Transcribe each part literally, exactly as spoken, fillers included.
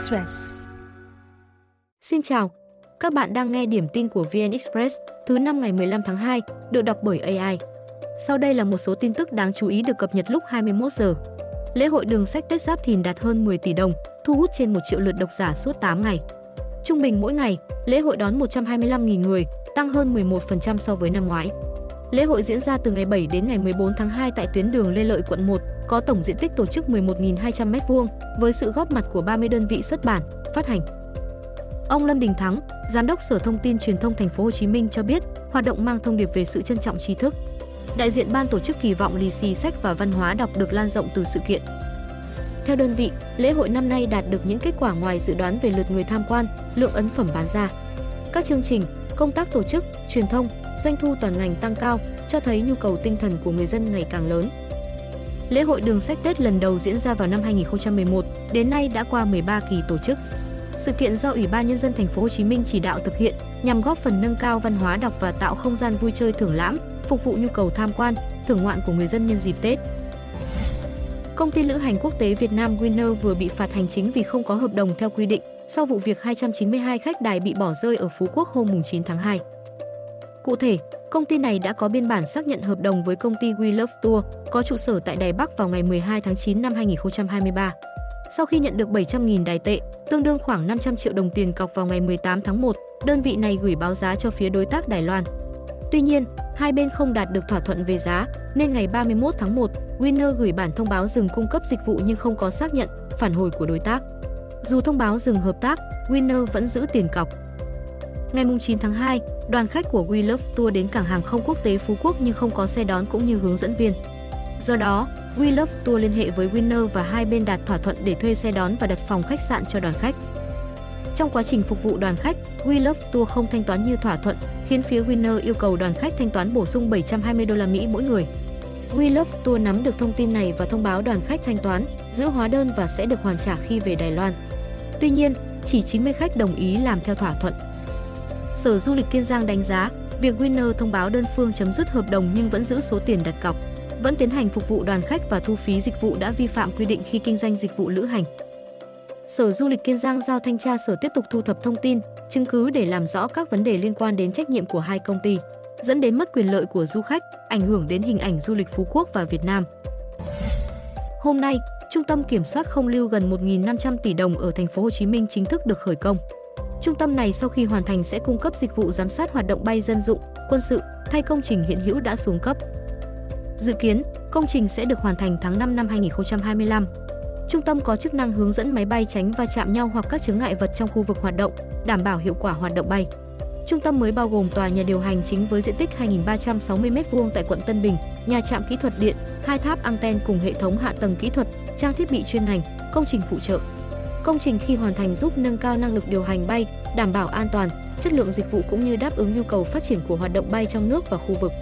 VnExpress. Xin chào, các bạn đang nghe điểm tin của VnExpress thứ năm ngày mười lăm tháng hai, được đọc bởi a i. Sau đây là một số tin tức đáng chú ý được cập nhật lúc hai mươi mốt giờ. Lễ hội Đường sách Tết Giáp Thìn đạt hơn mười tỷ đồng, thu hút trên một triệu lượt độc giả suốt tám ngày. Trung bình mỗi ngày, lễ hội đón một trăm hai mươi lăm nghìn người, tăng hơn mười một phần trăm so với năm ngoái. Lễ hội diễn ra từ ngày bảy đến ngày mười bốn tháng hai tại tuyến đường Lê Lợi, quận một, có tổng diện tích tổ chức mười một nghìn hai trăm mét vuông với sự góp mặt của ba mươi đơn vị xuất bản, phát hành. Ông Lâm Đình Thắng, Giám đốc Sở Thông tin Truyền thông thành phố Hồ Chí Minh cho biết, hoạt động mang thông điệp về sự trân trọng tri thức. Đại diện ban tổ chức kỳ vọng lì xì sách và văn hóa đọc được lan rộng từ sự kiện. Theo đơn vị, lễ hội năm nay đạt được những kết quả ngoài dự đoán về lượt người tham quan, lượng ấn phẩm bán ra. Các chương trình, công tác tổ chức, truyền thông, doanh thu toàn ngành tăng cao, cho thấy nhu cầu tinh thần của người dân ngày càng lớn. Lễ hội Đường sách Tết lần đầu diễn ra vào năm hai nghìn không trăm mười một, đến nay đã qua mười ba kỳ tổ chức. Sự kiện do Ủy ban Nhân dân thành phố Hồ Chí Minh chỉ đạo thực hiện nhằm góp phần nâng cao văn hóa đọc và tạo không gian vui chơi thưởng lãm, phục vụ nhu cầu tham quan, thưởng ngoạn của người dân nhân dịp Tết. Công ty lữ hành quốc tế Việt Nam Winner vừa bị phạt hành chính vì không có hợp đồng theo quy định sau vụ việc hai trăm chín mươi hai khách đài bị bỏ rơi ở Phú Quốc hôm chín tháng hai. Cụ thể, công ty này đã có biên bản xác nhận hợp đồng với công ty We Love Tour có trụ sở tại Đài Bắc vào ngày mười hai tháng chín năm hai nghìn không trăm hai mươi ba. Sau khi nhận được bảy trăm nghìn đài tệ, tương đương khoảng năm trăm triệu đồng tiền cọc vào ngày mười tám tháng một, đơn vị này gửi báo giá cho phía đối tác Đài Loan. Tuy nhiên, hai bên không đạt được thỏa thuận về giá, nên ngày ba mươi mốt tháng một, Winner gửi bản thông báo dừng cung cấp dịch vụ nhưng không có xác nhận, phản hồi của đối tác. Dù thông báo dừng hợp tác, Winner vẫn giữ tiền cọc. Ngày chín tháng hai, đoàn khách của We Love Tour đến cảng hàng không quốc tế Phú Quốc nhưng không có xe đón cũng như hướng dẫn viên. Do đó, We Love Tour liên hệ với Winner và hai bên đạt thỏa thuận để thuê xe đón và đặt phòng khách sạn cho đoàn khách. Trong quá trình phục vụ đoàn khách, We Love Tour không thanh toán như thỏa thuận, khiến phía Winner yêu cầu đoàn khách thanh toán bổ sung bảy trăm hai mươi đô la Mỹ mỗi người. We Love Tour nắm được thông tin này và thông báo đoàn khách thanh toán, giữ hóa đơn và sẽ được hoàn trả khi về Đài Loan. Tuy nhiên, chỉ chín mươi khách đồng ý làm theo thỏa thuận. Sở Du lịch Kiên Giang đánh giá, việc Winner thông báo đơn phương chấm dứt hợp đồng nhưng vẫn giữ số tiền đặt cọc, vẫn tiến hành phục vụ đoàn khách và thu phí dịch vụ đã vi phạm quy định khi kinh doanh dịch vụ lữ hành. Sở Du lịch Kiên Giang giao thanh tra sở tiếp tục thu thập thông tin, chứng cứ để làm rõ các vấn đề liên quan đến trách nhiệm của hai công ty, dẫn đến mất quyền lợi của du khách, ảnh hưởng đến hình ảnh du lịch Phú Quốc và Việt Nam. Hôm nay, Trung tâm Kiểm soát Không lưu gần một nghìn năm trăm tỷ đồng ở thành phố Hồ Chí Minh chính thức được khởi công. Trung tâm này sau khi hoàn thành sẽ cung cấp dịch vụ giám sát hoạt động bay dân dụng, quân sự, thay công trình hiện hữu đã xuống cấp. Dự kiến, công trình sẽ được hoàn thành tháng năm năm hai nghìn không trăm hai mươi lăm. Trung tâm có chức năng hướng dẫn máy bay tránh va chạm nhau hoặc các chướng ngại vật trong khu vực hoạt động, đảm bảo hiệu quả hoạt động bay. Trung tâm mới bao gồm tòa nhà điều hành chính với diện tích hai nghìn ba trăm sáu mươi mét vuông tại quận Tân Bình, nhà trạm kỹ thuật điện, hai tháp anten cùng hệ thống hạ tầng kỹ thuật, trang thiết bị chuyên ngành, công trình phụ trợ. Công trình khi hoàn thành giúp nâng cao năng lực điều hành bay, đảm bảo an toàn, chất lượng dịch vụ cũng như đáp ứng nhu cầu phát triển của hoạt động bay trong nước và khu vực.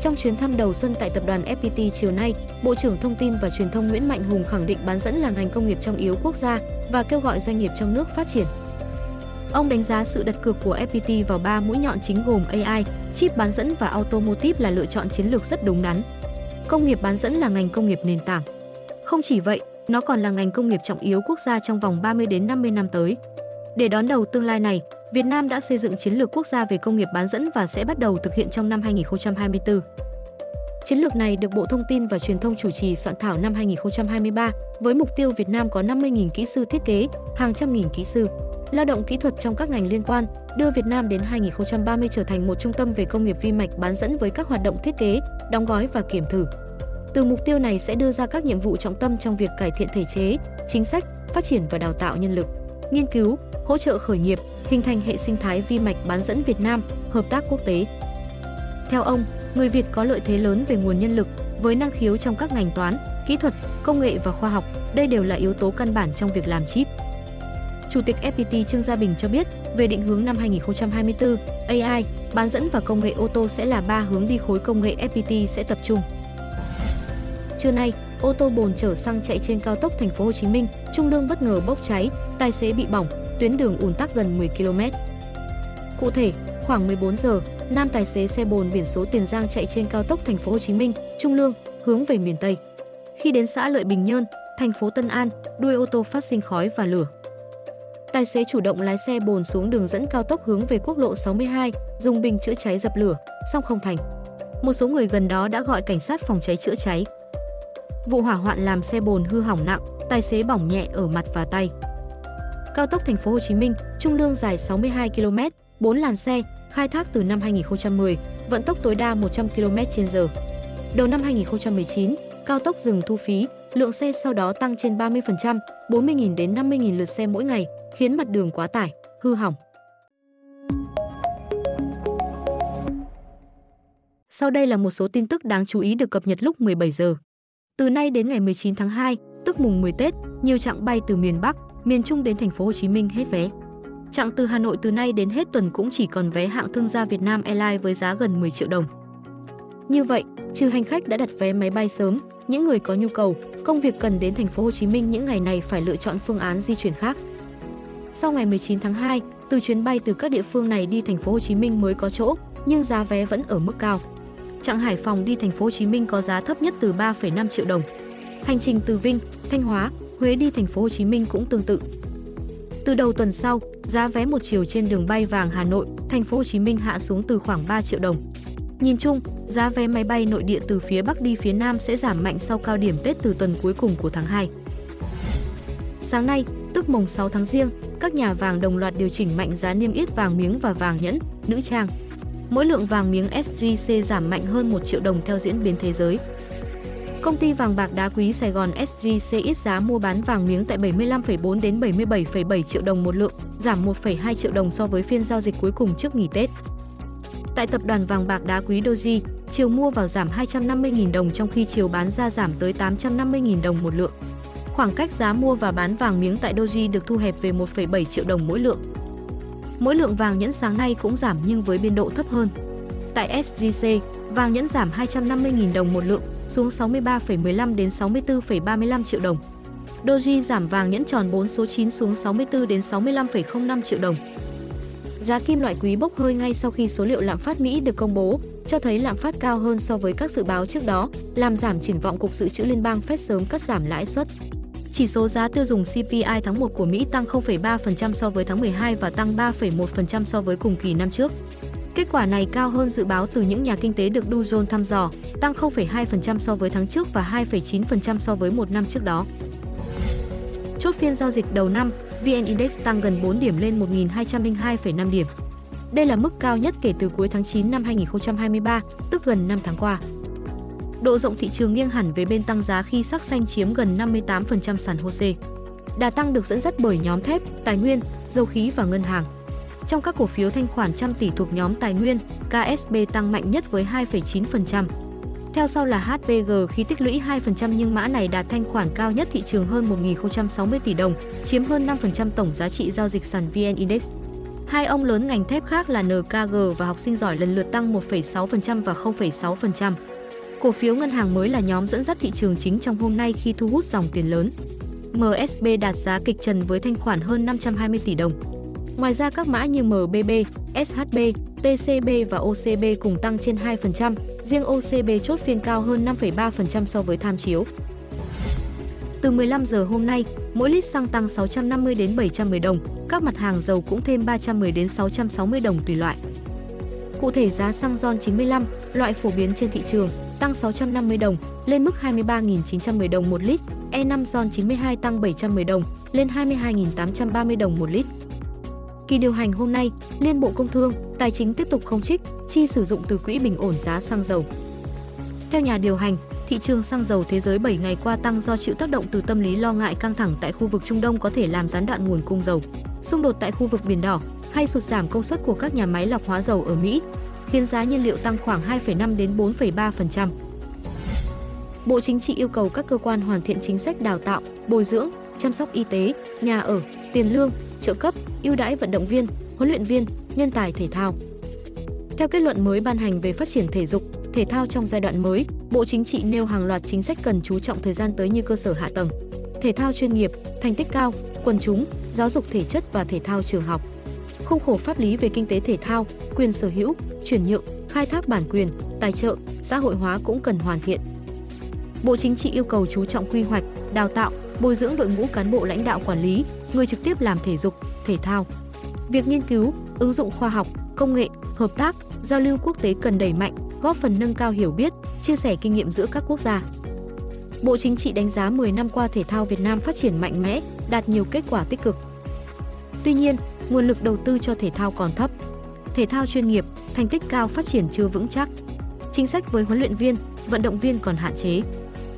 Trong chuyến thăm đầu xuân tại tập đoàn ép pê tê chiều nay, Bộ trưởng Thông tin và Truyền thông Nguyễn Mạnh Hùng khẳng định bán dẫn là ngành công nghiệp trọng yếu quốc gia và kêu gọi doanh nghiệp trong nước phát triển. Ông đánh giá sự đặt cược của ép pê tê vào ba mũi nhọn chính gồm a i, chip bán dẫn và automotive là lựa chọn chiến lược rất đúng đắn. Công nghiệp bán dẫn là ngành công nghiệp nền tảng. Không chỉ vậy, nó còn là ngành công nghiệp trọng yếu quốc gia trong vòng ba mươi đến năm mươi năm tới. Để đón đầu tương lai này, Việt Nam đã xây dựng chiến lược quốc gia về công nghiệp bán dẫn và sẽ bắt đầu thực hiện trong năm hai nghìn không trăm hai mươi tư. Chiến lược này được Bộ Thông tin và Truyền thông chủ trì soạn thảo năm hai nghìn không trăm hai mươi ba với mục tiêu Việt Nam có năm mươi nghìn kỹ sư thiết kế, hàng trăm nghìn kỹ sư, lao động kỹ thuật trong các ngành liên quan, đưa Việt Nam đến hai nghìn không trăm ba mươi trở thành một trung tâm về công nghiệp vi mạch bán dẫn với các hoạt động thiết kế, đóng gói và kiểm thử. Từ mục tiêu này sẽ đưa ra các nhiệm vụ trọng tâm trong việc cải thiện thể chế, chính sách, phát triển và đào tạo nhân lực, nghiên cứu, hỗ trợ khởi nghiệp, hình thành hệ sinh thái vi mạch bán dẫn Việt Nam, hợp tác quốc tế. Theo ông, người Việt có lợi thế lớn về nguồn nhân lực, với năng khiếu trong các ngành toán, kỹ thuật, công nghệ và khoa học, đây đều là yếu tố căn bản trong việc làm chip. Chủ tịch ép pê tê Trương Gia Bình cho biết, về định hướng năm hai nghìn không trăm hai mươi tư, a i, bán dẫn và công nghệ ô tô sẽ là ba hướng đi khối công nghệ ép pê tê sẽ tập trung. Trưa nay, ô tô bồn chở xăng chạy trên cao tốc thành phố Hồ Chí Minh, trung lương bất ngờ bốc cháy, tài xế bị bỏng, tuyến đường ùn tắc gần mười ki lô mét. Cụ thể, khoảng mười bốn giờ, nam tài xế xe bồn biển số Tiền Giang chạy trên cao tốc thành phố Hồ Chí Minh, trung lương, hướng về miền Tây. Khi đến xã Lợi Bình Nhơn, thành phố Tân An, đuôi ô tô phát sinh khói và lửa. Tài xế chủ động lái xe bồn xuống đường dẫn cao tốc hướng về quốc lộ sáu mươi hai, dùng bình chữa cháy dập lửa, song không thành. Một số người gần đó đã gọi cảnh sát phòng cháy chữa cháy. Vụ hỏa hoạn làm xe bồn hư hỏng nặng, tài xế bỏng nhẹ ở mặt và tay. Cao tốc Thành phố Hồ Chí Minh, trung lương dài sáu mươi hai ki lô mét, bốn làn xe, khai thác từ năm hai nghìn không trăm mười, vận tốc tối đa một trăm ki lô mét trên giờ. Đầu năm hai nghìn không trăm mười chín, cao tốc dừng thu phí, lượng xe sau đó tăng trên ba mươi phần trăm, bốn mươi nghìn đến năm mươi nghìn lượt xe mỗi ngày, khiến mặt đường quá tải, hư hỏng. Sau đây là một số tin tức đáng chú ý được cập nhật lúc mười bảy giờ. Từ nay đến ngày mười chín tháng hai, tức mùng mười Tết, nhiều chặng bay từ miền Bắc, miền Trung đến thành phố Hồ Chí Minh hết vé. Chặng từ Hà Nội từ nay đến hết tuần cũng chỉ còn vé hạng thương gia Việt Nam Airlines với giá gần mười triệu đồng. Như vậy, trừ hành khách đã đặt vé máy bay sớm, những người có nhu cầu, công việc cần đến thành phố Hồ Chí Minh những ngày này phải lựa chọn phương án di chuyển khác. Sau ngày mười chín tháng hai, từ chuyến bay từ các địa phương này đi thành phố Hồ Chí Minh mới có chỗ, nhưng giá vé vẫn ở mức cao. Chặng Hải Phòng đi thành phố Hồ Chí Minh có giá thấp nhất từ ba phẩy năm triệu đồng. Hành trình từ Vinh, Thanh Hóa, Huế đi thành phố Hồ Chí Minh cũng tương tự. Từ đầu tuần sau, giá vé một chiều trên đường bay vàng Hà Nội, thành phố Hồ Chí Minh hạ xuống từ khoảng ba triệu đồng. Nhìn chung, giá vé máy bay nội địa từ phía Bắc đi phía Nam sẽ giảm mạnh sau cao điểm Tết từ tuần cuối cùng của tháng hai. Sáng nay, tức mùng sáu tháng Giêng, các nhà vàng đồng loạt điều chỉnh mạnh giá niêm yết vàng miếng và vàng nhẫn, nữ trang. Mỗi lượng vàng miếng ét gi xê giảm mạnh hơn một triệu đồng theo diễn biến thế giới. Công ty vàng bạc đá quý Sài Gòn ét gi xê ít giá mua bán vàng miếng tại bảy mươi lăm phẩy bốn đến bảy mươi bảy phẩy bảy triệu đồng một lượng, giảm một phẩy hai triệu đồng so với phiên giao dịch cuối cùng trước nghỉ Tết. Tại tập đoàn vàng bạc đá quý Doji, chiều mua vào giảm hai trăm năm mươi nghìn đồng trong khi chiều bán ra giảm tới tám trăm năm mươi nghìn đồng một lượng. Khoảng cách giá mua và bán vàng miếng tại Doji được thu hẹp về một phẩy bảy triệu đồng mỗi lượng. Mỗi lượng vàng nhẫn sáng nay cũng giảm nhưng với biên độ thấp hơn. Tại ét gi xê, vàng nhẫn giảm hai trăm năm mươi nghìn đồng một lượng, xuống sáu mươi ba phẩy mười lăm đến sáu mươi tư phẩy ba mươi lăm triệu đồng. Doji giảm vàng nhẫn tròn bốn số chín xuống sáu mươi tư đến sáu mươi lăm phẩy không năm triệu đồng. Giá kim loại quý bốc hơi ngay sau khi số liệu lạm phát Mỹ được công bố, cho thấy lạm phát cao hơn so với các dự báo trước đó, làm giảm triển vọng Cục Dự trữ Liên bang Fed sớm cắt giảm lãi suất. Chỉ số giá tiêu dùng xê pê i tháng một của Mỹ tăng không phẩy ba phần trăm so với tháng mười hai và tăng ba phẩy một phần trăm so với cùng kỳ năm trước. Kết quả này cao hơn dự báo từ những nhà kinh tế được Dow Jones thăm dò, tăng không phẩy hai phần trăm so với tháng trước và hai phẩy chín phần trăm so với một năm trước đó. Chốt phiên giao dịch đầu năm, vê en-Index tăng gần bốn điểm lên một nghìn hai trăm lẻ hai phẩy năm điểm. Đây là mức cao nhất kể từ cuối tháng chín năm hai nghìn không trăm hai mươi ba, tức gần năm tháng qua. Độ rộng thị trường nghiêng hẳn về bên tăng giá khi sắc xanh chiếm gần năm mươi tám phần trăm sàn hô sê. Đà tăng được dẫn dắt bởi nhóm thép, tài nguyên, dầu khí và ngân hàng. Trong các cổ phiếu thanh khoản trăm tỷ thuộc nhóm tài nguyên, ca ét bê tăng mạnh nhất với hai phẩy chín phần trăm. Theo sau là hát pê giê khi tích lũy hai phần trăm nhưng mã này đạt thanh khoản cao nhất thị trường hơn một nghìn không trăm sáu mươi tỷ đồng, chiếm hơn năm phần trăm tổng giá trị giao dịch sàn vê en-Index. Hai ông lớn ngành thép khác là en ca giê và học sinh giỏi lần lượt tăng một phẩy sáu phần trăm và không phẩy sáu phần trăm. Cổ phiếu ngân hàng mới là nhóm dẫn dắt thị trường chính trong hôm nay khi thu hút dòng tiền lớn. em ét bê đạt giá kịch trần với thanh khoản hơn năm trăm hai mươi tỷ đồng. Ngoài ra các mã như em bê bê, ét hát bê, tê xê bê và ô xê bê cùng tăng trên hai phần trăm, riêng ô xê bê chốt phiên cao hơn năm phẩy ba phần trăm so với tham chiếu. Từ mười lăm giờ hôm nay, mỗi lít xăng tăng sáu trăm năm mươi đến bảy trăm mười đồng, các mặt hàng dầu cũng thêm ba trăm mười đến sáu trăm sáu mươi đồng tùy loại. Cụ thể giá xăng RON chín mươi lăm, loại phổ biến trên thị trường, tăng sáu trăm năm mươi đồng, lên mức hai mươi ba nghìn chín trăm mười đồng một lít, e năm RON chín mươi hai tăng bảy trăm mười đồng, lên hai mươi hai nghìn tám trăm ba mươi đồng một lít. Kỳ điều hành hôm nay, Liên Bộ Công Thương, Tài chính tiếp tục không trích, chi sử dụng từ quỹ bình ổn giá xăng dầu. Theo nhà điều hành, thị trường xăng dầu thế giới bảy ngày qua tăng do chịu tác động từ tâm lý lo ngại căng thẳng tại khu vực Trung Đông có thể làm gián đoạn nguồn cung dầu, xung đột tại khu vực Biển Đỏ hay sụt giảm công suất của các nhà máy lọc hóa dầu ở Mỹ, khiến giá nhiên liệu tăng khoảng hai phẩy năm đến bốn phẩy ba phần trăm. Bộ Chính trị yêu cầu các cơ quan hoàn thiện chính sách đào tạo, bồi dưỡng, chăm sóc y tế, nhà ở, tiền lương, trợ cấp, ưu đãi vận động viên, huấn luyện viên, nhân tài thể thao. Theo kết luận mới ban hành về phát triển thể dục, thể thao trong giai đoạn mới, Bộ Chính trị nêu hàng loạt chính sách cần chú trọng thời gian tới như cơ sở hạ tầng, thể thao chuyên nghiệp, thành tích cao, quần chúng, giáo dục thể chất và thể thao trường học. Khung khổ pháp lý về kinh tế thể thao, quyền sở hữu, chuyển nhượng, khai thác bản quyền, tài trợ, xã hội hóa cũng cần hoàn thiện. Bộ Chính trị yêu cầu chú trọng quy hoạch, đào tạo, bồi dưỡng đội ngũ cán bộ lãnh đạo quản lý, người trực tiếp làm thể dục, thể thao. Việc nghiên cứu, ứng dụng khoa học, công nghệ, hợp tác, giao lưu quốc tế cần đẩy mạnh, góp phần nâng cao hiểu biết, chia sẻ kinh nghiệm giữa các quốc gia. Bộ Chính trị đánh giá mười năm qua thể thao Việt Nam phát triển mạnh mẽ, đạt nhiều kết quả tích cực. Tuy nhiên, nguồn lực đầu tư cho thể thao còn thấp. Thể thao chuyên nghiệp, thành tích cao phát triển chưa vững chắc. Chính sách với huấn luyện viên, vận động viên còn hạn chế.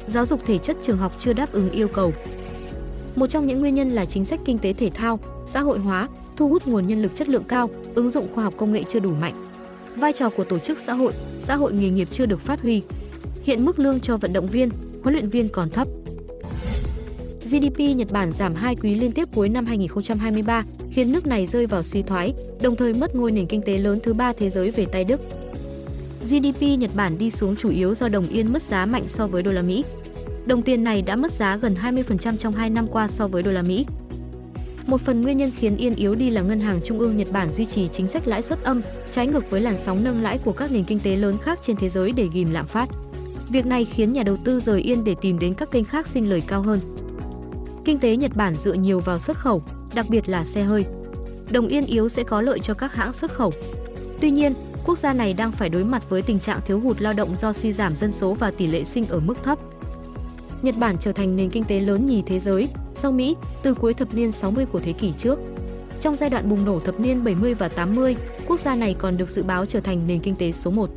Giáo dục thể chất trường học chưa đáp ứng yêu cầu. Một trong những nguyên nhân là chính sách kinh tế thể thao, xã hội hóa, thu hút nguồn nhân lực chất lượng cao, ứng dụng khoa học công nghệ chưa đủ mạnh. Vai trò của tổ chức xã hội, xã hội nghề nghiệp chưa được phát huy. Hiện mức lương cho vận động viên, huấn luyện viên còn thấp. giê đê pê Nhật Bản giảm hai quý liên tiếp cuối năm hai nghìn không trăm hai mươi ba, khiến nước này rơi vào suy thoái, đồng thời mất ngôi nền kinh tế lớn thứ ba thế giới về tay Đức. giê đê pê Nhật Bản đi xuống chủ yếu do đồng yên mất giá mạnh so với đô la Mỹ. Đồng tiền này đã mất giá gần hai mươi phần trăm trong hai năm qua so với đô la Mỹ. Một phần nguyên nhân khiến yên yếu đi là Ngân hàng Trung ương Nhật Bản duy trì chính sách lãi suất âm, trái ngược với làn sóng nâng lãi của các nền kinh tế lớn khác trên thế giới để ghìm lạm phát. Việc này khiến nhà đầu tư rời yên để tìm đến các kênh khác sinh lời cao hơn. Kinh tế Nhật Bản dựa nhiều vào xuất khẩu, đặc biệt là xe hơi. Đồng yên yếu sẽ có lợi cho các hãng xuất khẩu. Tuy nhiên, quốc gia này đang phải đối mặt với tình trạng thiếu hụt lao động do suy giảm dân số và tỷ lệ sinh ở mức thấp. Nhật Bản trở thành nền kinh tế lớn nhì thế giới, sau Mỹ, từ cuối thập niên sáu mươi của thế kỷ trước. Trong giai đoạn bùng nổ thập niên bảy mươi và tám mươi, quốc gia này còn được dự báo trở thành nền kinh tế số một.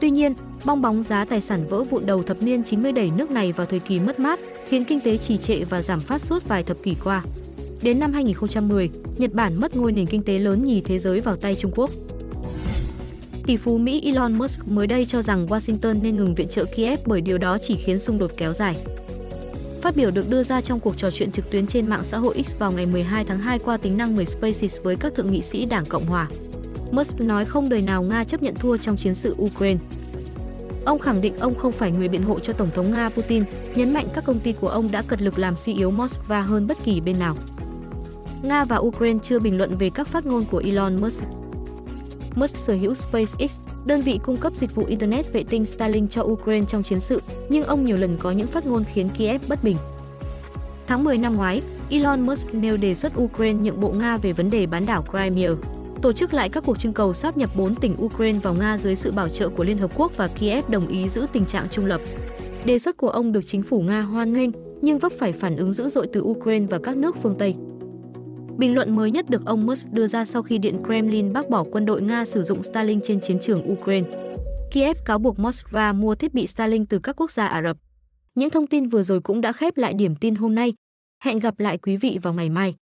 Tuy nhiên, bong bóng giá tài sản vỡ vụn đầu thập niên chín mươi đẩy nước này vào thời kỳ mất mát, khiến kinh tế trì trệ và giảm phát suốt vài thập kỷ qua. Đến năm hai nghìn không trăm mười, Nhật Bản mất ngôi nền kinh tế lớn nhì thế giới vào tay Trung Quốc. Tỷ phú Mỹ Elon Musk mới đây cho rằng Washington nên ngừng viện trợ Kiev bởi điều đó chỉ khiến xung đột kéo dài. Phát biểu được đưa ra trong cuộc trò chuyện trực tuyến trên mạng xã hội X vào ngày mười hai tháng hai qua tính năng MSpace với các thượng nghị sĩ Đảng Cộng Hòa. Musk nói không đời nào Nga chấp nhận thua trong chiến sự Ukraine. Ông khẳng định ông không phải người biện hộ cho Tổng thống Nga Putin, nhấn mạnh các công ty của ông đã cật lực làm suy yếu Moscow hơn bất kỳ bên nào. Nga và Ukraine chưa bình luận về các phát ngôn của Elon Musk. Musk sở hữu SpaceX, đơn vị cung cấp dịch vụ Internet vệ tinh Starlink cho Ukraine trong chiến sự, nhưng ông nhiều lần có những phát ngôn khiến Kiev bất bình. Tháng mười năm ngoái, Elon Musk nêu đề xuất Ukraine nhượng bộ Nga về vấn đề bán đảo Crimea, tổ chức lại các cuộc trưng cầu sáp nhập bốn tỉnh Ukraine vào Nga dưới sự bảo trợ của Liên Hợp Quốc và Kiev đồng ý giữ tình trạng trung lập. Đề xuất của ông được chính phủ Nga hoan nghênh, nhưng vấp phải phản ứng dữ dội từ Ukraine và các nước phương Tây. Bình luận mới nhất được ông Musk đưa ra sau khi Điện Kremlin bác bỏ quân đội Nga sử dụng Starlink trên chiến trường Ukraine. Kiev cáo buộc Moscow mua thiết bị Starlink từ các quốc gia Ả Rập. Những thông tin vừa rồi cũng đã khép lại điểm tin hôm nay. Hẹn gặp lại quý vị vào ngày mai.